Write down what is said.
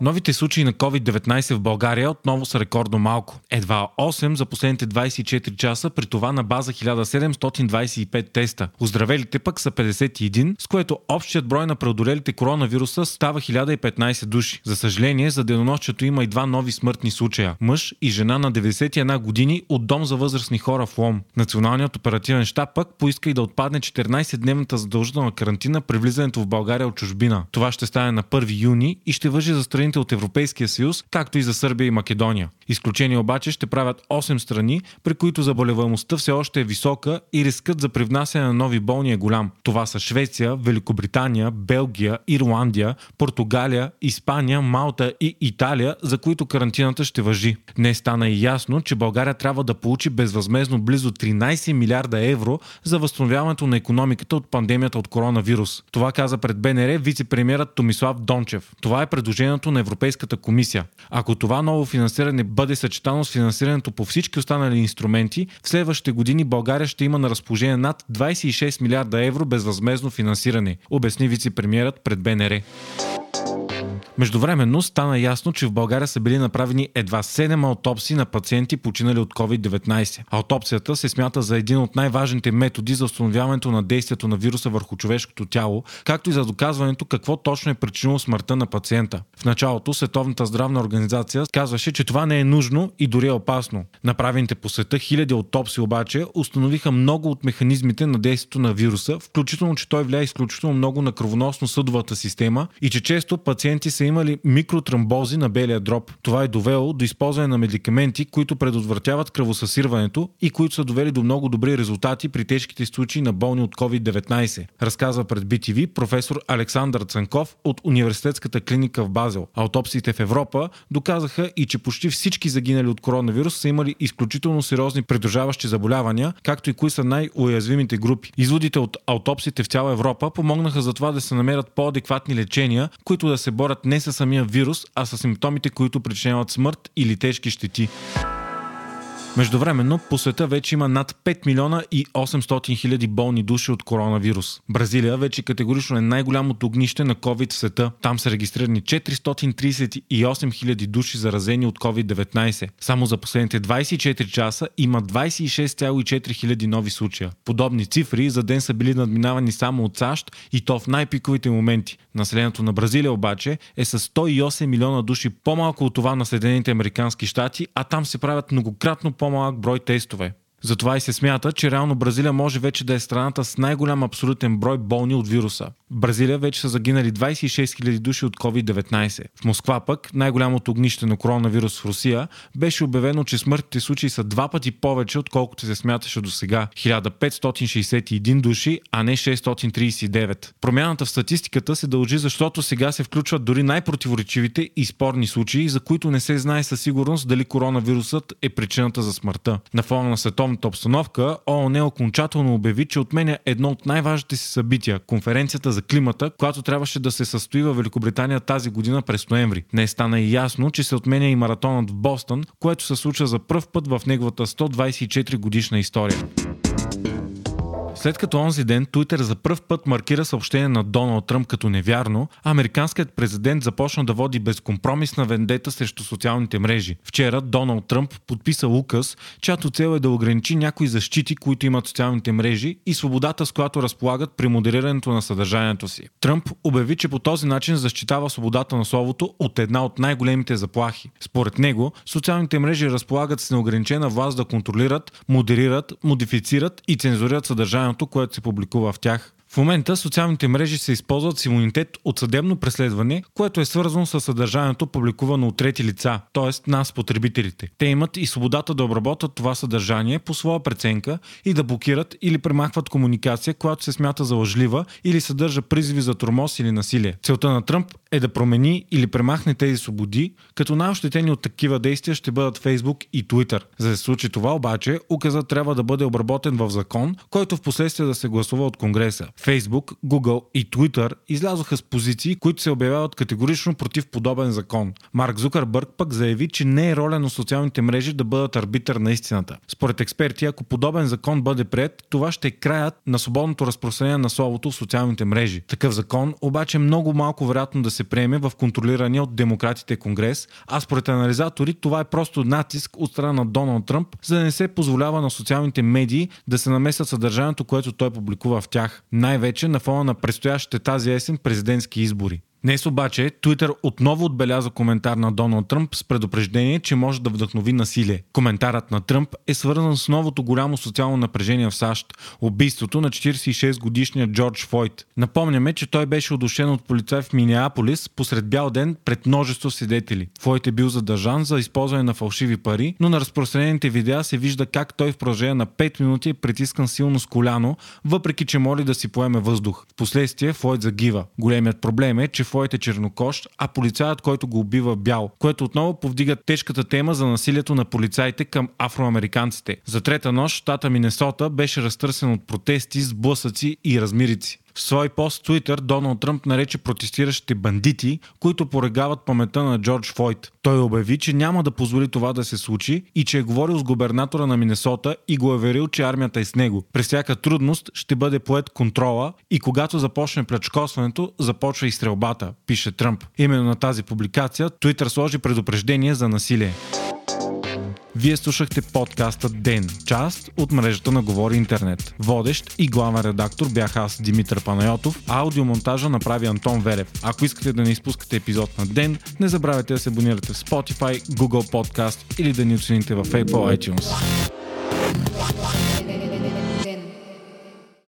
Новите случаи на COVID-19 в България отново са рекордно малко. Едва 8 за последните 24 часа, при това на база 1725 теста. Оздравелите пък са 51, с което общият брой на преодолелите коронавируса става 1015 души. За съжаление, за денонощието има и два нови смъртни случая. Мъж и жена на 91 години от дом за възрастни хора в Лом. Националният оперативен щаб пък поиска и да отпадне 14-дневната задължителна карантина при влизането в България от чужбина. Това ще стане на 1 юни и ще важи за страни от Европейския съюз, както и за Сърбия и Македония. Изключение обаче ще правят 8 страни, при които заболеваемостта все още е висока и рискът за привнасяне на нови болни е голям. Това са Швеция, Великобритания, Белгия, Ирландия, Португалия, Испания, Малта и Италия, за които карантината ще важи. Днес стана и ясно, че България трябва да получи безвъзмезно близо 13 милиарда евро за възстановяването на икономиката от пандемията от коронавирус. Това каза пред БНР вице-премиерът Томислав Дончев. Това е предложението на Европейската комисия. Ако това ново финансиране бъде съчетано с финансирането по всички останали инструменти, в следващите години България ще има на разположение над 26 милиарда евро безвъзмезно финансиране, обясни вице-премиерът пред БНР. Междувременно стана ясно, че в България са били направени едва 7 аутопсии на пациенти, починали от COVID-19. Аутопсията се смята за един от най-важните методи за установяването на действието на вируса върху човешкото тяло, както и за доказването какво точно е причинило смъртта на пациента. В началото Световната здравна организация казваше, че това не е нужно и дори е опасно. Направените по света хиляди аутопсии обаче установиха много от механизмите на действието на вируса, включително, че той влияе изключително много на кръвоносно-съдовата система и че често пациенти са имали микротромбози на белия дроб. Това е довело до използване на медикаменти, които предотвратяват кръвосъсирването и които са довели до много добри резултати при тежките случаи на болни от COVID-19, разказва пред BTV професор Александър Цанков от Университетската клиника в Базел. Аутопсиите в Европа доказаха и че почти всички загинали от коронавирус са имали изключително сериозни придружаващи заболявания, както и кои са най-уязвимите групи. Изводите от аутопсиите в цяла Европа помогнаха за това да се намерят по-адекватни лечения, които да се борят не със самия вирус, а със симптомите, които причиняват смърт или тежки щети. Междувременно, по света вече има над 5 милиона и 800 хиляди болни души от коронавирус. Бразилия вече категорично е най-голямото огнище на COVID в света. Там са регистрирани 438 хиляди души заразени от COVID-19. Само за последните 24 часа има 26,4 хиляди нови случая. Подобни цифри за ден са били надминавани само от САЩ и то в най-пиковите моменти. Населението на Бразилия обаче е с 108 милиона души по-малко от това на Съединените американски щати, а там се правят многократно по-малък брой тестове. Затова и се смята, че реално Бразилия може вече да е страната с най-голям абсолютен брой болни от вируса. В Бразилия вече са загинали 26 000 души от COVID-19. В Москва пък, най-голямото огнище на коронавирус в Русия, беше обявено, че смъртните случаи са 2 пъти повече, отколкото се смяташе до сега. 1561 души, а не 639. Промяната в статистиката се дължи, защото сега се включват дори най-противоречивите и спорни случаи, за които не се знае със сигурност дали коронавирусът е причината за смъртта. На фона на световната обстановка, ООН окончателно обяви, че отменя едно от най-важните си събития – конференцията за климата, която трябваше да се състои във Великобритания тази година през ноември. Днес стана и ясно, че се отменя и маратонът в Бостон, което се случва за пръв път в неговата 124 годишна история. След като онзи ден Twitter за пръв път маркира съобщение на Доналд Тръмп като невярно, американският президент започна да води безкомпромисна вендета срещу социалните мрежи. Вчера Доналд Тръмп подписа указ, чиято цел е да ограничи някои защити, които имат социалните мрежи и свободата, с която разполагат при модерирането на съдържанието си. Тръмп обяви, че по този начин защитава свободата на словото от една от най-големите заплахи. Според него, социалните мрежи разполагат с неограничена власт да контролират, модерират, модифицират и цензурират съдържанието, което се публикува в тях. В момента социалните мрежи се използват с имунитет от съдебно преследване, което е свързано с съдържанието, публикувано от трети лица, т.е. нас, потребителите. Те имат и свободата да обработват това съдържание по своя преценка и да блокират или премахват комуникация, която се смята за лъжлива или съдържа призиви за тормоз или насилие. Целта на Тръмп е да промени или премахне тези свободи, като най-ощетени от такива действия ще бъдат Facebook и Twitter. За да се случи това обаче, указът трябва да бъде обработен в закон, който в последствие да се гласува от Конгреса. Facebook, Google и Twitter излязоха с позиции, които се обявяват категорично против подобен закон. Марк Зукърбърк пък заяви, че не е роля на социалните мрежи да бъдат арбитър на истината. Според експерти, ако подобен закон бъде приет, това ще е краят на свободното разпространение на словото в социалните мрежи. Такъв закон обаче е много малко вероятно да се приеме в контролирания от демократите Конгрес, а според анализатори това е просто натиск от страна на Доналд Тръмп, за да не се позволява на социалните медии да се намесят съдържанието, което той публикува в тях, най-вече на фона на предстоящите тази есен президентски избори. Днес обаче Twitter отново отбеляза коментар на Доналд Тръмп с предупреждение, че може да вдъхнови насилие. Коментарът на Тръмп е свързан с новото голямо социално напрежение в САЩ – убийството на 46-годишния Джордж Флойд. Напомняме, че той беше удушен от полицай в Минеаполис посред бял ден пред множество свидетели. Флойд е бил задържан за използване на фалшиви пари, но на разпространените видеа се вижда как той в продължение на 5 минути е притискан силно с коляно, въпреки че моли да си поеме въздух. Впоследствие Флойд загива. Големият проблем е, че Флойд е чернокож, а полицаят, който го убива, бял, което отново повдига тежката тема за насилието на полицаите към афроамериканците. За трета нощ щата Миннесота беше разтърсен от протести, сблъсъци и размирици. В свой пост в Twitter Доналд Тръмп нарече протестиращите бандити, които порегават паметта на Джордж Флойд. Той обяви, че няма да позволи това да се случи и че е говорил с губернатора на Миннесота и го е верил, че армията е с него. При всяка трудност ще бъде поет контрола и когато започне плячкосването, започва и стрелбата, пише Тръмп. Именно на тази публикация Twitter сложи предупреждение за насилие. Вие слушахте подкаста Ден, част от мрежата на Говори Интернет. Водещ и главен редактор бях аз, Димитър Панайотов, а аудиомонтажа направи Антон Велев. Ако искате да не изпускате епизод на Ден, не забравяйте да се абонирате в Spotify, Google Podcast или да ни оцените в Apple iTunes.